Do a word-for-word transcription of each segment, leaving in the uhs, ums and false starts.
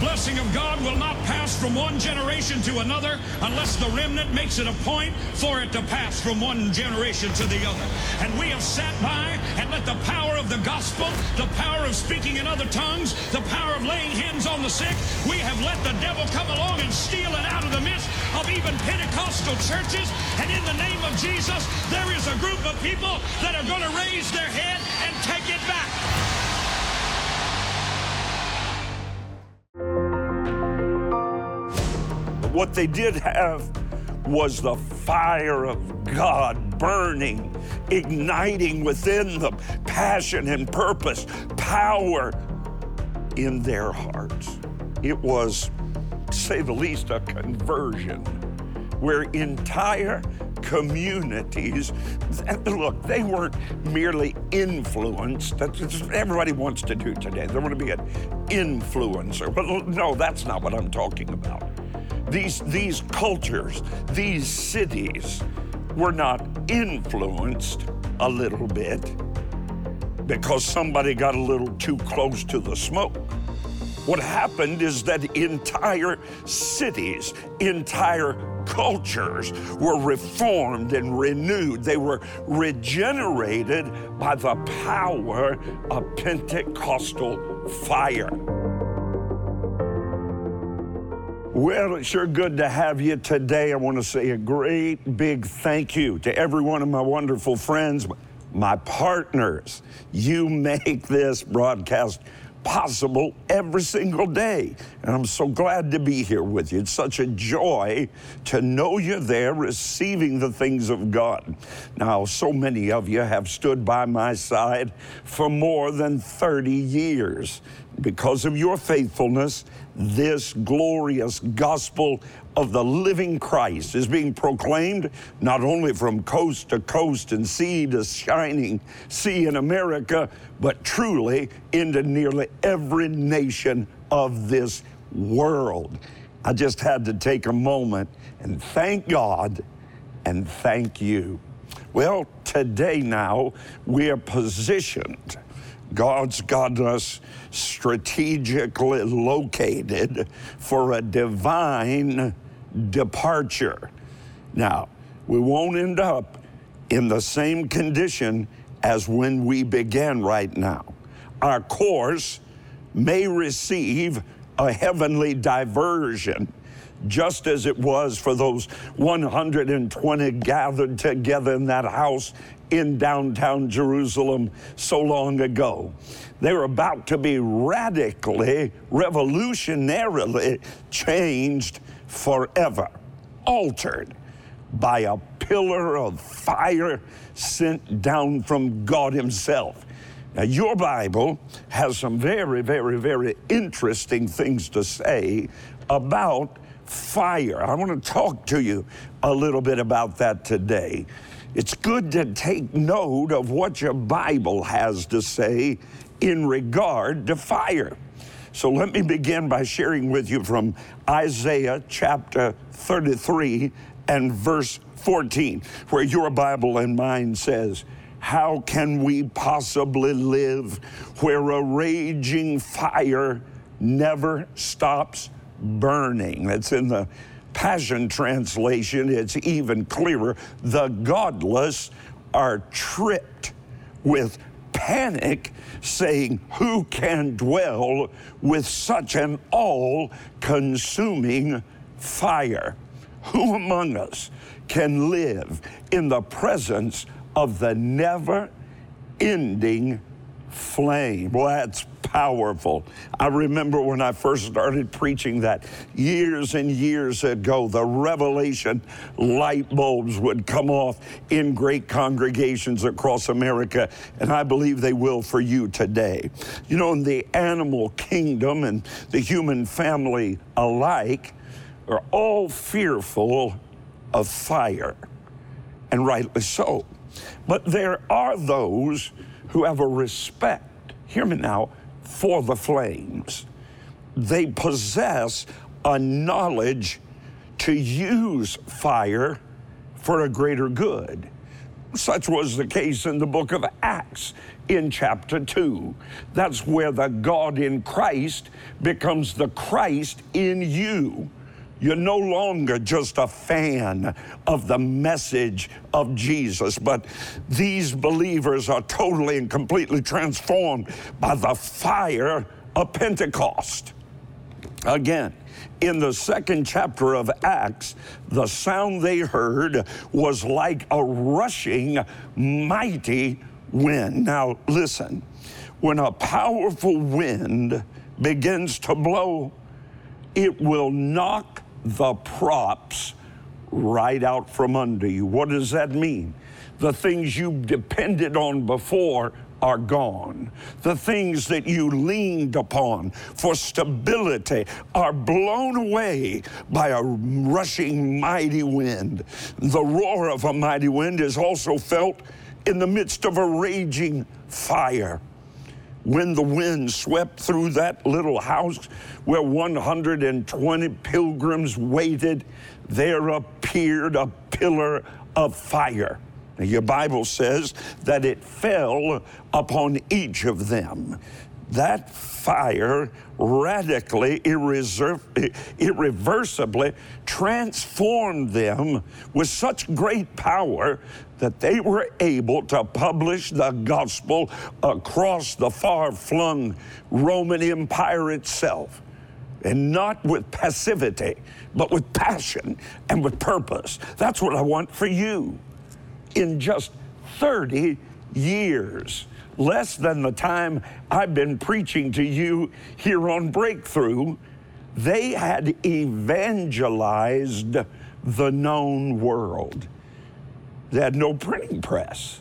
blessing of God will not pass from one generation to another unless the remnant makes it a point for it to pass from one generation to the other. And we have sat by and let the power of the gospel, the power of speaking in other tongues, the power of laying hands on the sick, we have let the devil come along and steal it out of the midst of even Pentecostal churches. And in the name of Jesus, there is a group of people that are going to raise their head and take it back. What they did have was the fire of God burning, igniting within them passion and purpose, power in their hearts. It was, to say the least, a conversion where entire communities, look, they weren't merely influenced. That's what everybody wants to do today. They want to be an influencer. Well, no, that's not what I'm talking about. These, these cultures, these cities were not influenced a little bit because somebody got a little too close to the smoke. What happened is that entire cities, entire cultures were reformed and renewed. They were regenerated by the power of Pentecostal fire. Well, it's sure good to have you today. I want to say a great big thank you to every one of my wonderful friends, my partners. You make this broadcast possible every single day. And I'm so glad to be here with you. It's such a joy to know you're there receiving the things of God. Now, so many of you have stood by my side for more than thirty years. Because of your faithfulness, this glorious gospel of the living Christ is being proclaimed not only from coast to coast and sea to shining sea in America, but truly into nearly every nation of this world. I just had to take a moment and thank God and thank you. Well, today now we are positioned. God's got us strategically located for a divine departure. Now, we won't end up in the same condition as when we began right now. Our course may receive a heavenly diversion, just as it was for those one hundred twenty gathered together in that house in downtown Jerusalem so long ago. They were about to be radically, revolutionarily changed forever, altered by a pillar of fire sent down from God Himself. Now, your Bible has some very, very, very interesting things to say about fire. I want to talk to you a little bit about that today. It's good to take note of what your Bible has to say in regard to fire. So let me begin by sharing with you from Isaiah chapter thirty-three and verse fourteen, where your Bible and mine says, "How can we possibly live where a raging fire never stops burning?" That's in the Passion Translation. It's even clearer. The godless are tripped with panic, saying, "Who can dwell with such an all-consuming fire? Who among us can live in the presence of the never-ending flame?" Well, that's powerful. I remember when I first started preaching that years and years ago, the revelation light bulbs would come off in great congregations across America, and I believe they will for you today. You know, in the animal kingdom and the human family alike are all fearful of fire, and rightly so. But there are those who have a respect, hear me now, for the flames. They possess a knowledge to use fire for a greater good. Such was the case in the book of Acts in chapter two. That's where the God in Christ becomes the Christ in you. You're no longer just a fan of the message of Jesus, but these believers are totally and completely transformed by the fire of Pentecost. Again, in the second chapter of Acts, the sound they heard was like a rushing, mighty wind. Now listen, when a powerful wind begins to blow, it will knock the props right out from under you. What does that mean? The things you depended on before are gone. The things that you leaned upon for stability are blown away by a rushing mighty wind. The roar of a mighty wind is also felt in the midst of a raging fire. When the wind swept through that little house where one hundred twenty pilgrims waited, there appeared a pillar of fire. Now, your Bible says that it fell upon each of them. That fire radically, irreversibly transformed them with such great power that they were able to publish the gospel across the far-flung Roman Empire itself. And not with passivity, but with passion and with purpose. That's what I want for you. In just thirty years, less than the time I've been preaching to you here on Breakthrough, they had evangelized the known world. They had no printing press.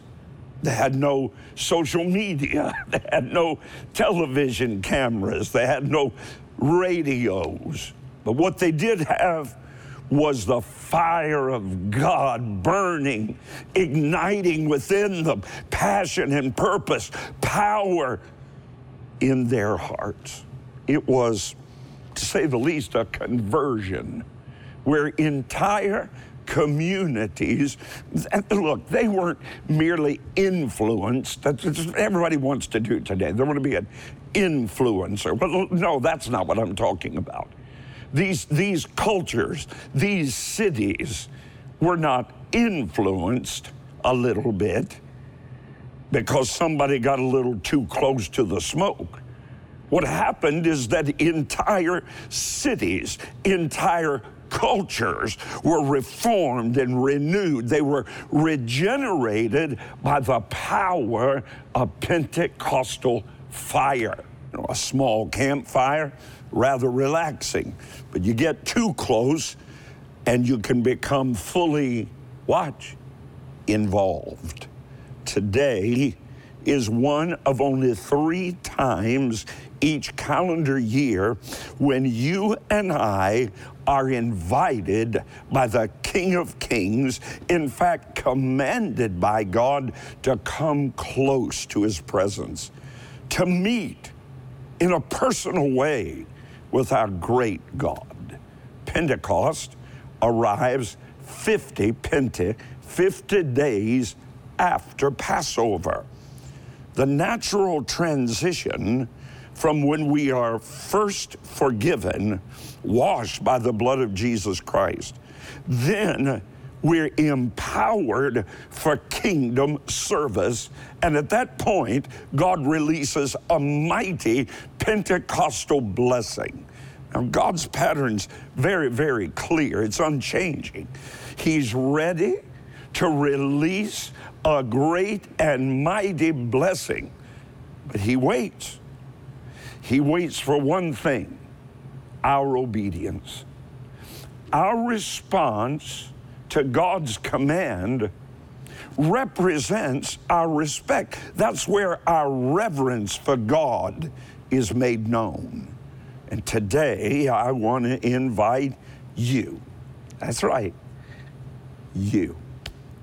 They had no social media. They had no television cameras. They had no radios. But what they did have was the fire of God burning, igniting within them passion and purpose, power in their hearts. It was, to say the least, a conversion where entire communities, look, they weren't merely influenced. That's what everybody wants to do today. They want to be an influencer. Well, no, that's not what I'm talking about. These, these cultures, these cities were not influenced a little bit because somebody got a little too close to the smoke. What happened is that entire cities, entire cultures were reformed and renewed. They were regenerated by the power of Pentecostal fire. You know, a small campfire, rather relaxing, but you get too close and you can become fully, watch, involved. Today is one of only three times each calendar year when you and I are invited by the King of Kings, in fact, commanded by God to come close to his presence, to meet in a personal way with our great God. Pentecost arrives fifty, Pente, fifty days after Passover. The natural transition from when we are first forgiven, washed by the blood of Jesus Christ, then we're empowered for kingdom service. And at that point, God releases a mighty Pentecostal blessing. Now, God's pattern's very, very clear. It's unchanging. He's ready to release a great and mighty blessing, but he waits. He waits for one thing, our obedience. Our response to God's command represents our respect. That's where our reverence for God is made known. And today, I want to invite you, that's right, you,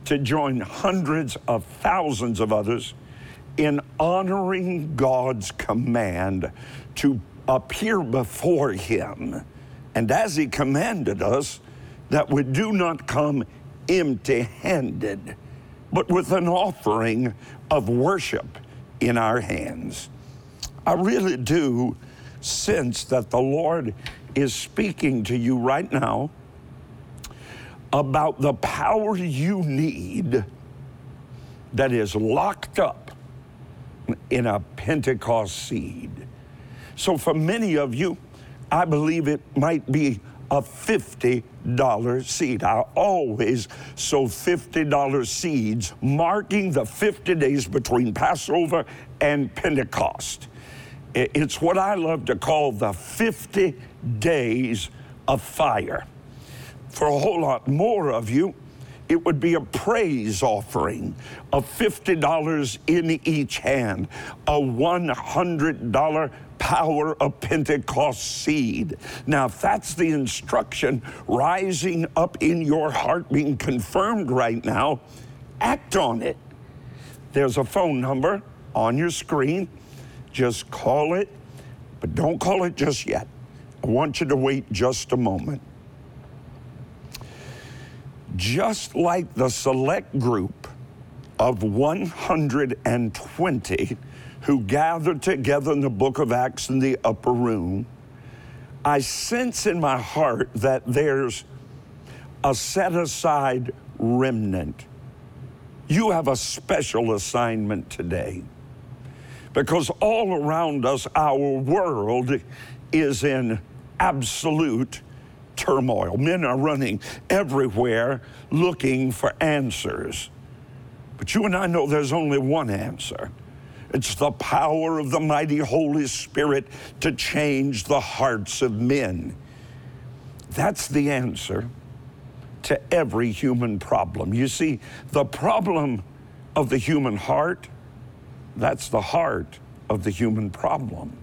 to join hundreds of thousands of others in honoring God's command to appear before him. And as he commanded us, that we do not come empty-handed, but with an offering of worship in our hands. I really do sense that the Lord is speaking to you right now about the power you need that is locked up in a Pentecost seed. So for many of you, I believe it might be a fifty dollar seed. I always sow fifty dollar seeds, marking the fifty days between Passover and Pentecost. It's what I love to call the fifty days of fire. For a whole lot more of you, it would be a praise offering of fifty dollars in each hand, a one hundred dollars power of Pentecost seed. Now, if that's the instruction rising up in your heart being confirmed right now, act on it. There's a phone number on your screen. Just call it, but don't call it just yet. I want you to wait just a moment. Just like the select group of one hundred twenty who gathered together in the book of Acts in the upper room, I sense in my heart that there's a set-aside remnant. You have a special assignment today, because all around us, our world is in absolute turmoil. Men are running everywhere looking for answers. But you and I know there's only one answer. It's the power of the mighty Holy Spirit to change the hearts of men. That's the answer to every human problem. You see, the problem of the human heart, that's the heart of the human problem.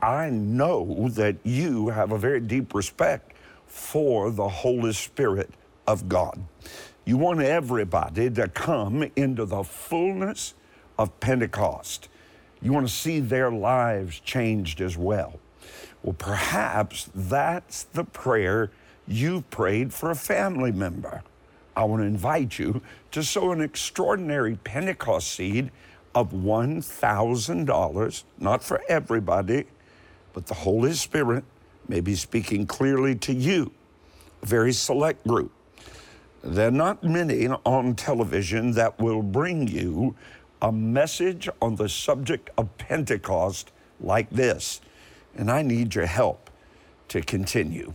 I know that you have a very deep respect for the Holy Spirit of God. You want everybody to come into the fullness of Pentecost. You want to see their lives changed as well. Well, perhaps that's the prayer you've prayed for a family member. I want to invite you to sow an extraordinary Pentecost seed of one thousand dollars, not for everybody, but the Holy Spirit may be speaking clearly to you, a very select group. There are not many on television that will bring you a message on the subject of Pentecost like this, and I need your help to continue.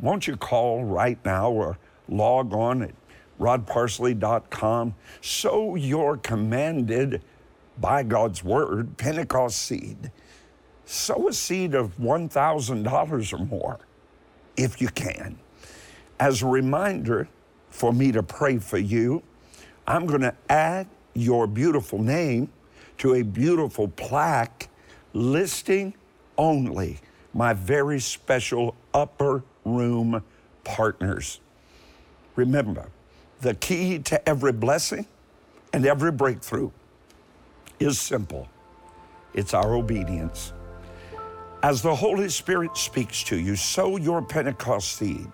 Won't you call right now or log on at rod parsley dot com, sow your commanded by God's word Pentecost seed. Sow a seed of one thousand dollars or more, if you can. As a reminder for me to pray for you, I'm going to add your beautiful name to a beautiful plaque listing only my very special upper room partners. Remember, the key to every blessing and every breakthrough is simple. It's our obedience. As the Holy Spirit speaks to you, sow your Pentecost seed.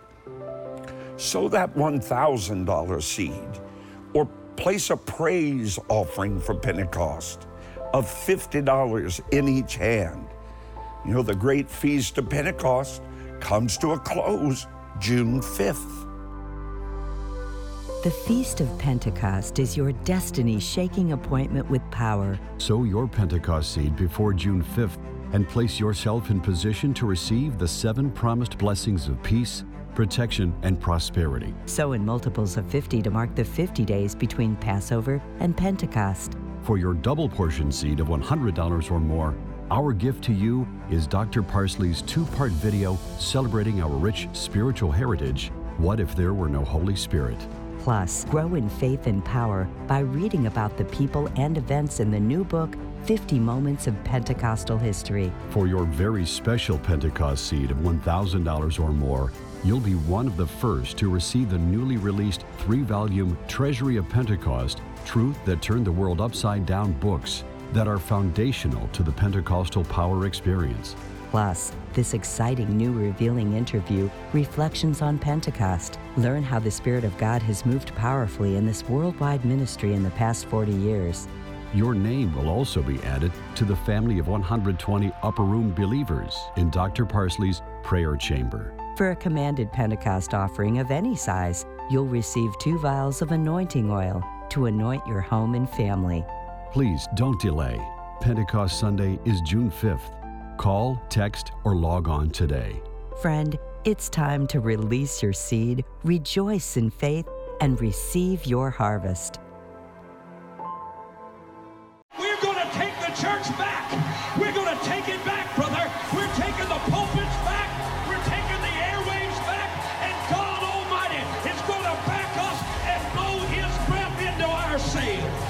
Sow that one thousand dollar seed, or place a praise offering for Pentecost of fifty dollars in each hand. You know, the great feast of Pentecost comes to a close June fifth. The Feast of Pentecost is your destiny-shaking appointment with power. Sow your Pentecost seed before June fifth and place yourself in position to receive the seven promised blessings of peace, protection, and prosperity. Sow in multiples of fifty to mark the fifty days between Passover and Pentecost. For your double portion seed of one hundred dollars or more, our gift to you is Doctor Parsley's two-part video celebrating our rich spiritual heritage, What If There Were No Holy Spirit? Plus, grow in faith and power by reading about the people and events in the new book, fifty Moments of Pentecostal History. For your very special Pentecost seed of one thousand dollars or more, you'll be one of the first to receive the newly released three-volume Treasury of Pentecost, Truth That Turned the World Upside Down books that are foundational to the Pentecostal power experience. Plus, this exciting new revealing interview, Reflections on Pentecost. Learn how the Spirit of God has moved powerfully in this worldwide ministry in the past forty years. Your name will also be added to the family of one hundred twenty upper room believers in Doctor Parsley's prayer chamber. For a commanded Pentecost offering of any size, you'll receive two vials of anointing oil to anoint your home and family. Please don't delay. Pentecost Sunday is June fifth. Call, text, or log on today. Friend, it's time to release your seed, rejoice in faith, and receive your harvest. We're going to take the church back. We're going to take it back, brother. We're taking the pulpits back. We're taking the airwaves back. And God Almighty is going to back us and blow His breath into our sails.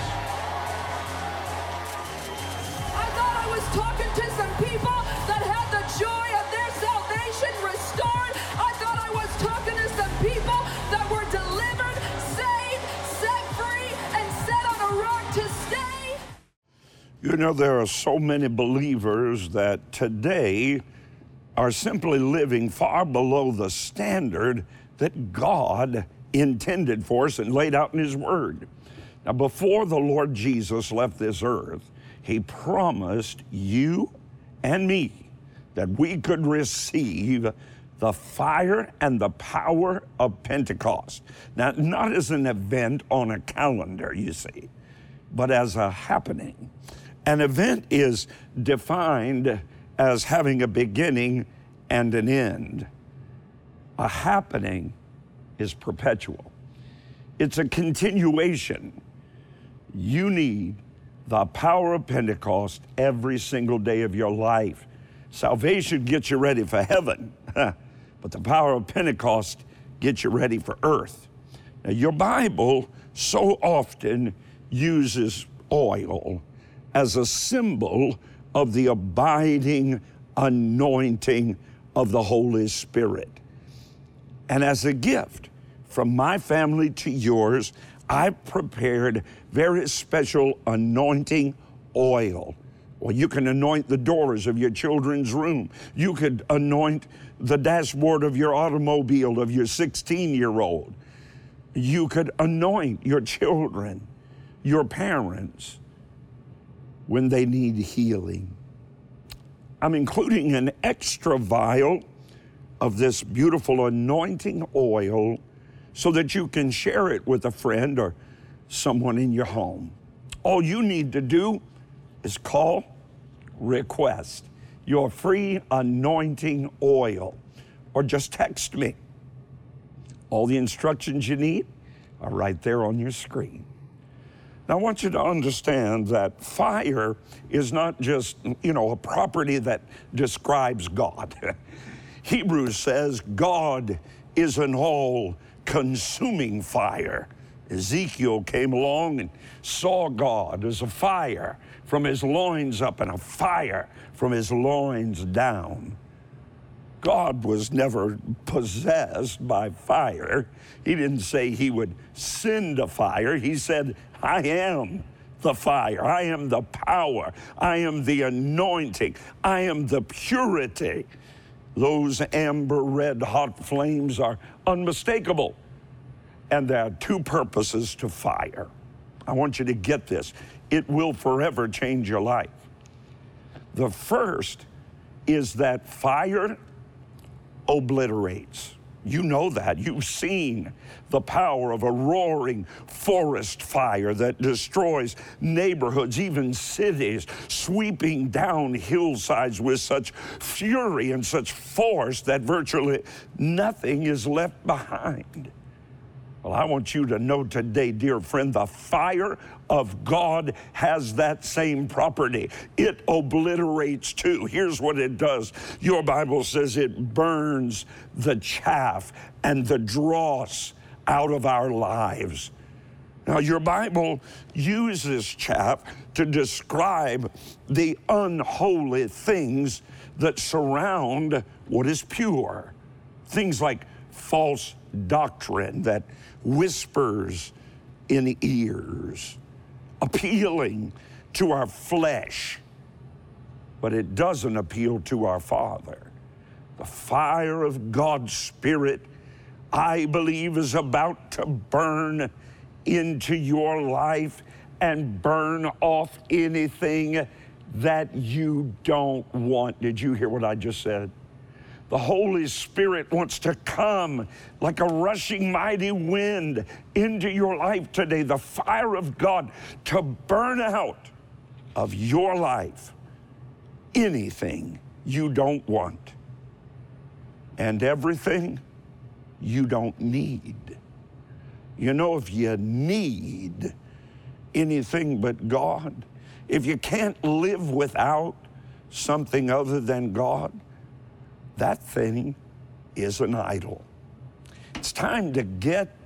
I thought I was talking to some people that had the joy of their salvation restored. I thought I was talking to some people that were delivered, saved, set free, and set on a rock to stay. You know, there are so many believers that today are simply living far below the standard that God intended for us and laid out in His Word. Now, before the Lord Jesus left this earth, He promised you and me that we could receive the fire and the power of Pentecost. Now, not as an event on a calendar, you see, but as a happening. An event is defined as having a beginning and an end. A happening is perpetual. It's a continuation. You need the power of Pentecost every single day of your life. Salvation gets you ready for heaven, but the power of Pentecost gets you ready for earth. Now, your Bible so often uses oil as a symbol of the abiding anointing of the Holy Spirit. And as a gift from my family to yours, I've prepared very special anointing oil. Well, you can anoint the doors of your children's room. You could anoint the dashboard of your automobile of your sixteen-year-old. You could anoint your children, your parents, when they need healing. I'm including an extra vial of this beautiful anointing oil so that you can share it with a friend or someone in your home. All you need to do is call, request your free anointing oil, or just text me. All the instructions you need are right there on your screen. Now, I want you to understand that fire is not just, you know, a property that describes God. Hebrews says God is an all consuming fire. Ezekiel came along and saw God as a fire from his loins up and a fire from his loins down. God was never possessed by fire. He didn't say he would send a fire. He said, I am the fire. I am the power. I am the anointing. I am the purity. Those amber red hot flames are unmistakable. And there are two purposes to fire. I want you to get this. It will forever change your life. The first is that fire obliterates. You know that. You've seen the power of a roaring forest fire that destroys neighborhoods, even cities, sweeping down hillsides with such fury and such force that virtually nothing is left behind. Well, I want you to know today, dear friend, the fire of God has that same property. It obliterates too. Here's what it does. Your Bible says it burns the chaff and the dross out of our lives. Now, your Bible uses chaff to describe the unholy things that surround what is pure. Things like false doctrine that whispers in ears, appealing to our flesh, but it doesn't appeal to our Father. The fire of God's Spirit, I believe, is about to burn into your life and burn off anything that you don't want. Did you hear what I just said? The Holy Spirit wants to come like a rushing mighty wind into your life today, the fire of God, to burn out of your life anything you don't want and everything you don't need. You know, if you need anything but God, if you can't live without something other than God, that thing is an idol. It's time to get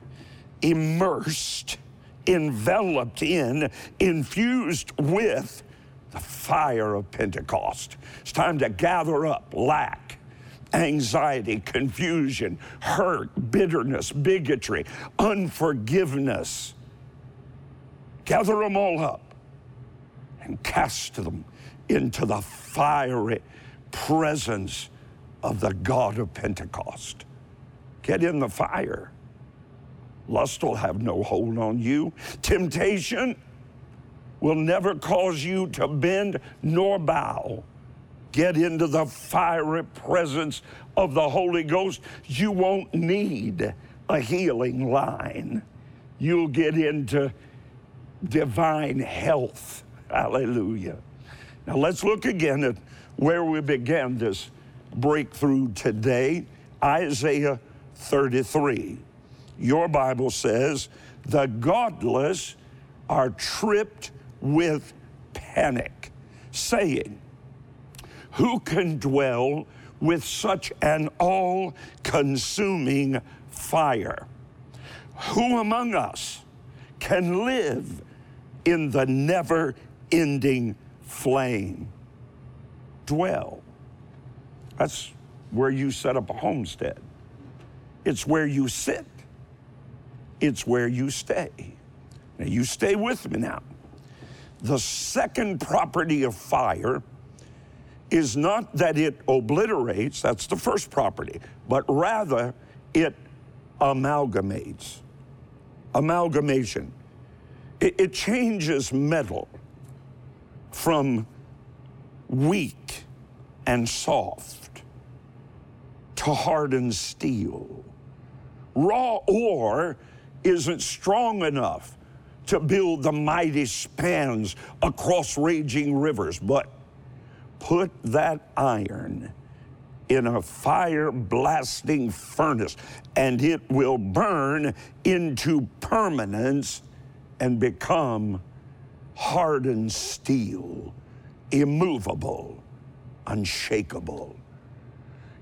immersed, enveloped in, infused with the fire of Pentecost. It's time to gather up lack, anxiety, confusion, hurt, bitterness, bigotry, unforgiveness. Gather them all up and cast them into the fiery presence of the God of Pentecost. Get in the fire. Lust will have no hold on you. Temptation will never cause you to bend nor bow. Get into the fiery presence of the Holy Ghost. You won't need a healing line. You'll get into divine health. Hallelujah. Now let's look again at where we began this breakthrough today, Isaiah thirty-three. Your Bible says, the godless are tripped with panic, saying, who can dwell with such an all-consuming fire? Who among us can live in the never-ending flame? Dwell. That's where you set up a homestead. It's where you sit. It's where you stay. Now, you stay with me now. The second property of fire is not that it obliterates, that's the first property, but rather it amalgamates. Amalgamation. It, it changes metal from weak and soft to harden steel. Raw ore isn't strong enough to build the mighty spans across raging rivers, but put that iron in a fire-blasting furnace, and it will burn into permanence and become hardened steel, immovable, unshakable.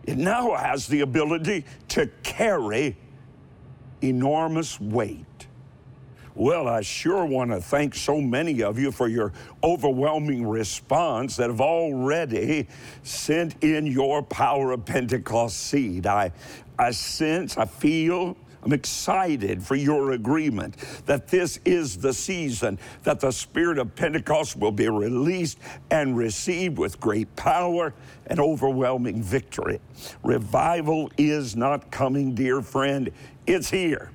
It now has the ability to carry enormous weight. Well, I sure want to thank so many of you for your overwhelming response that have already sent in your Power of Pentecost seed. I, I sense, I feel, I'm excited for your agreement that this is the season that the Spirit of Pentecost will be released and received with great power and overwhelming victory. Revival is not coming, dear friend. It's here.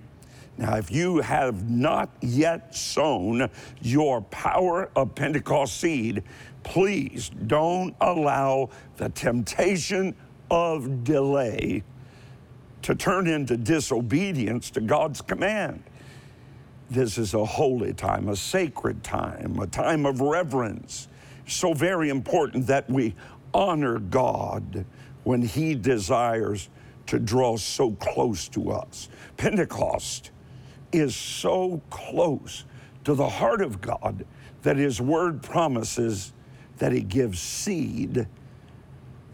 Now, if you have not yet sown your Power of Pentecost seed, please don't allow the temptation of delay to turn into disobedience to God's command. This is a holy time, a sacred time, a time of reverence. So very important that we honor God when He desires to draw so close to us. Pentecost is so close to the heart of God that His Word promises that He gives seed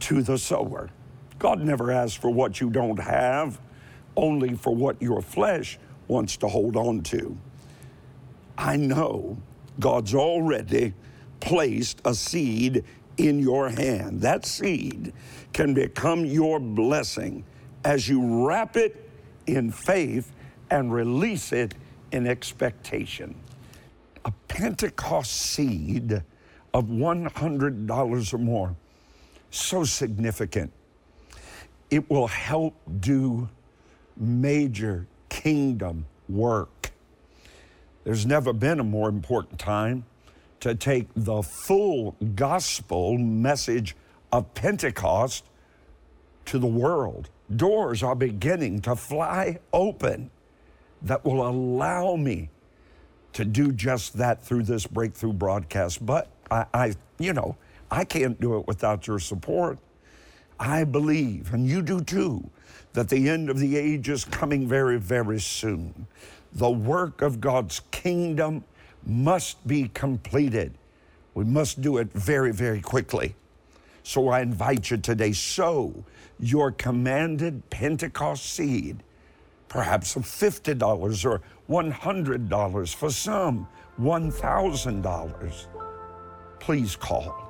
to the sower. God never asks for what you don't have, only for what your flesh wants to hold on to. I know God's already placed a seed in your hand. That seed can become your blessing as you wrap it in faith and release it in expectation. A Pentecost seed of one hundred dollars or more, so significant. It will help do major kingdom work. There's never been a more important time to take the full gospel message of Pentecost to the world. Doors are beginning to fly open that will allow me to do just that through this breakthrough broadcast. But I, I you know, I can't do it without your support. I believe, and you do too, that the end of the age is coming very, very soon. The work of God's kingdom must be completed. We must do it very, very quickly. So I invite you today, sow your commanded Pentecost seed, perhaps of fifty dollars or one hundred dollars, for some one thousand dollars. Please call.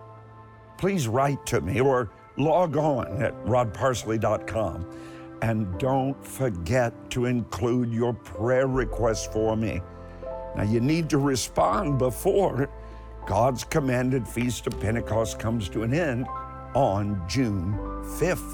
Please write to me or log on at rod parsley dot com. And don't forget to include your prayer request for me. Now, you need to respond before God's commanded Feast of Pentecost comes to an end on June fifth.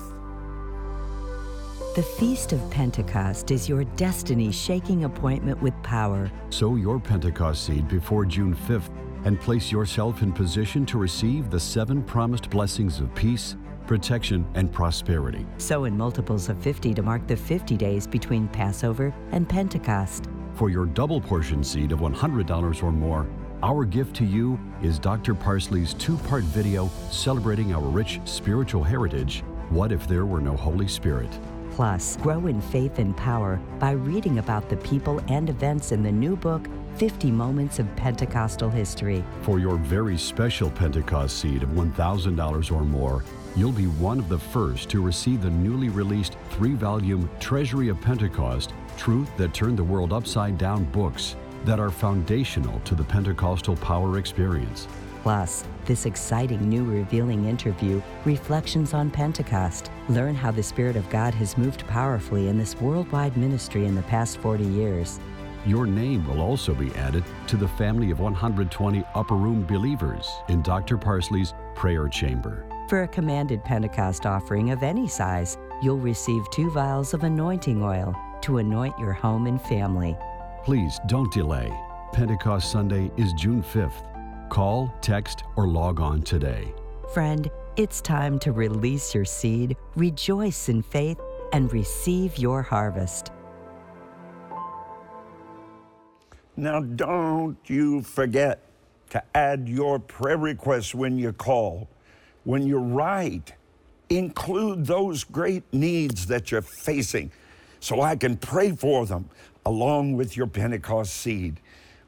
The Feast of Pentecost is your destiny-shaking appointment with power. Sow your Pentecost seed before June fifth and place yourself in position to receive the seven promised blessings of peace, protection, and prosperity. Sow in multiples of fifty to mark the fifty days between Passover and Pentecost. For your double portion seed of one hundred dollars or more, our gift to you is Doctor Parsley's two-part video celebrating our rich spiritual heritage, What If There Were No Holy Spirit? Plus, grow in faith and power by reading about the people and events in the new book, fifty Moments of Pentecostal History. For your very special Pentecost seed of one thousand dollars or more, you'll be one of the first to receive the newly released three-volume Treasury of Pentecost, Truth That Turned the World Upside Down books that are foundational to the Pentecostal power experience. Plus, this exciting new revealing interview, Reflections on Pentecost. Learn how the Spirit of God has moved powerfully in this worldwide ministry in the past forty years. Your name will also be added to the family of one hundred twenty upper room believers in Doctor Parsley's prayer chamber. For a commanded Pentecost offering of any size, you'll receive two vials of anointing oil to anoint your home and family. Please don't delay. Pentecost Sunday is June fifth. Call, text, or log on today. Friend, it's time to release your seed, rejoice in faith, and receive your harvest. Now, don't you forget to add your prayer requests when you call. When you write, include those great needs that you're facing so I can pray for them along with your Pentecost seed.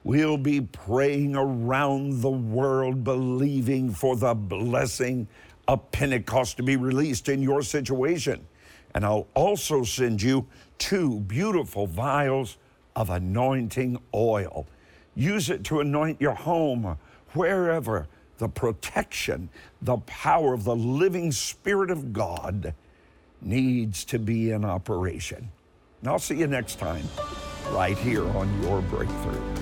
We'll be praying around the world, believing for the blessing of Pentecost to be released in your situation. And I'll also send you two beautiful vials of anointing oil. Use it to anoint your home, wherever the protection, the power of the living Spirit of God needs to be in operation. And I'll see you next time, right here on Your Breakthrough.